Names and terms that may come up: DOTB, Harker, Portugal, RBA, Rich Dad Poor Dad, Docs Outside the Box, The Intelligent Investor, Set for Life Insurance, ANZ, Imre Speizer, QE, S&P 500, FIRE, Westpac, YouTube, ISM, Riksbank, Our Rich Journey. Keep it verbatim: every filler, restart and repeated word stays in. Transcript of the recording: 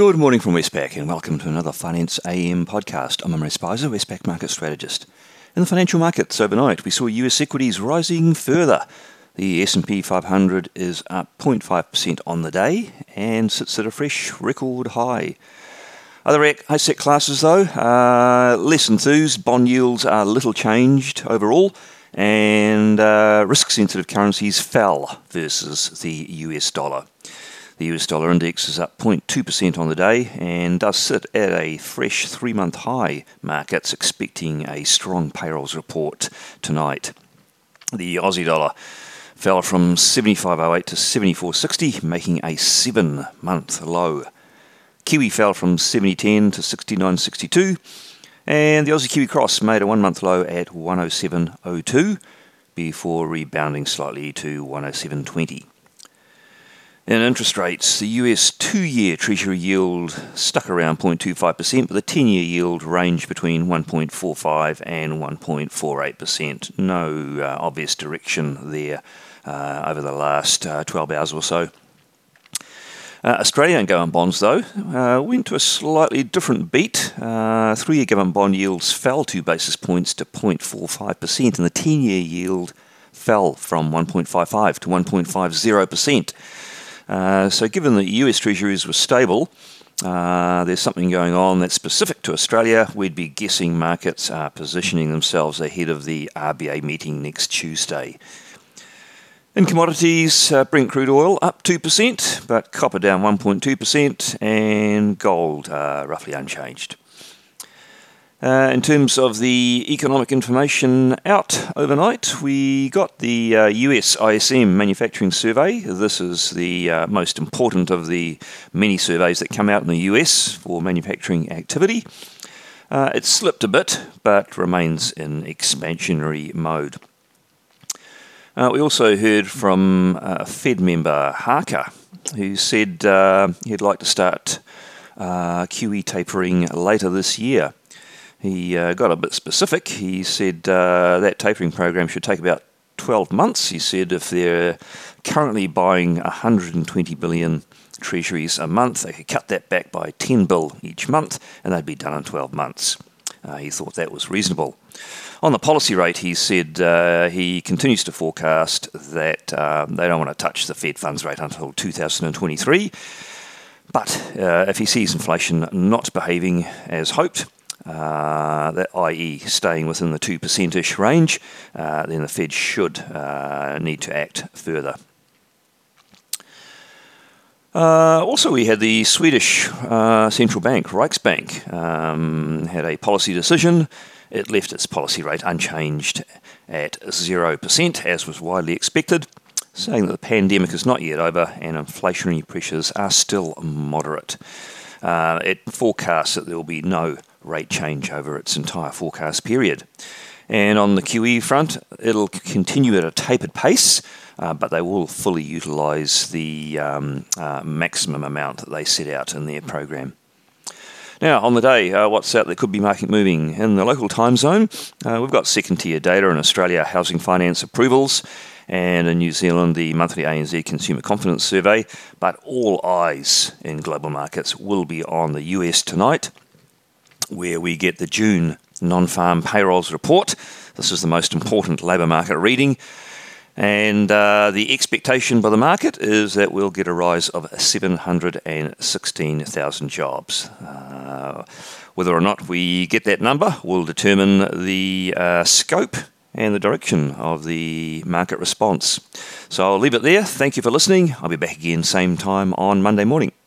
Good morning from Westpac and welcome to another Finance A M podcast. I'm Imre Speizer, Westpac market strategist. In the financial markets overnight, we saw U S equities rising further. The S and P five hundred is up zero point five percent on the day and sits at a fresh record high. Other asset classes, though, uh, less enthused. Bond yields are little changed overall, and uh, risk-sensitive currencies fell versus the U S dollar. The U S dollar index is up zero point two percent on the day and does sit at a fresh three-month high. Markets expecting a strong payrolls report tonight. The Aussie dollar fell from seventy-five oh eight to seventy-four sixty, making a seven-month low. Kiwi fell from seventy ten to sixty-nine sixty-two, and the Aussie Kiwi cross made a one-month low at one oh seven oh two before rebounding slightly to one oh seven twenty. In interest rates, the U S two-year Treasury yield stuck around zero point two five percent, but the ten-year yield ranged between one point four five and one point four eight percent. No uh, obvious direction there uh, over the last uh, twelve hours or so. Uh, Australian government bonds, though, uh, went to a slightly different beat. Uh, three-year government bond yields fell two basis points to zero point four five percent, and the ten-year yield fell from one point five five to one point five zero percent. Uh, so given that U S Treasuries were stable, uh, there's something going on that's specific to Australia. We'd be guessing markets are positioning themselves ahead of the R B A meeting next Tuesday. In commodities, uh, Brent crude oil up two percent, but copper down one point two percent, and gold uh, roughly unchanged. Uh, in terms of the economic information out overnight, we got the uh, U S I S M Manufacturing Survey. This is the uh, most important of the many surveys that come out in the U S for manufacturing activity. Uh, it slipped a bit, but remains in expansionary mode. Uh, we also heard from uh, Fed member Harker, who said uh, he'd like to start uh, Q E tapering later this year. He uh, got a bit specific. He said uh, that tapering program should take about twelve months. He said if they're currently buying one hundred twenty billion treasuries a month, they could cut that back by ten bill each month, and they'd be done in twelve months. Uh, he thought that was reasonable. On the policy rate, he said uh, he continues to forecast that um, they don't want to touch the Fed funds rate until two thousand twenty-three. But uh, if he sees inflation not behaving as hoped, Uh, that that is staying within the two percent-ish range, uh, then the Fed should uh, need to act further. Uh, also, we had the Swedish uh, central bank, Riksbank, um, had a policy decision. It left its policy rate unchanged at zero percent, as was widely expected, saying that the pandemic is not yet over and inflationary pressures are still moderate. Uh, it forecasts that there will be no rate change over its entire forecast period. And on the Q E front, it'll continue at a tapered pace, uh, but they will fully utilise the um, uh, maximum amount that they set out in their programme. Now, on the day, uh, what's out that could be market moving? In the local time zone, uh, we've got second-tier data in Australia, housing finance approvals, and in New Zealand, the monthly A N Z Consumer Confidence Survey, but all eyes in global markets will be on the U S tonight, where we get the June non-farm payrolls report. This is the most important labour market reading. And uh, the expectation by the market is that we'll get a rise of seven hundred sixteen thousand jobs. Uh, whether or not we get that number will determine the uh, scope and the direction of the market response. So I'll leave it there. Thank you for listening. I'll be back again same time on Monday morning.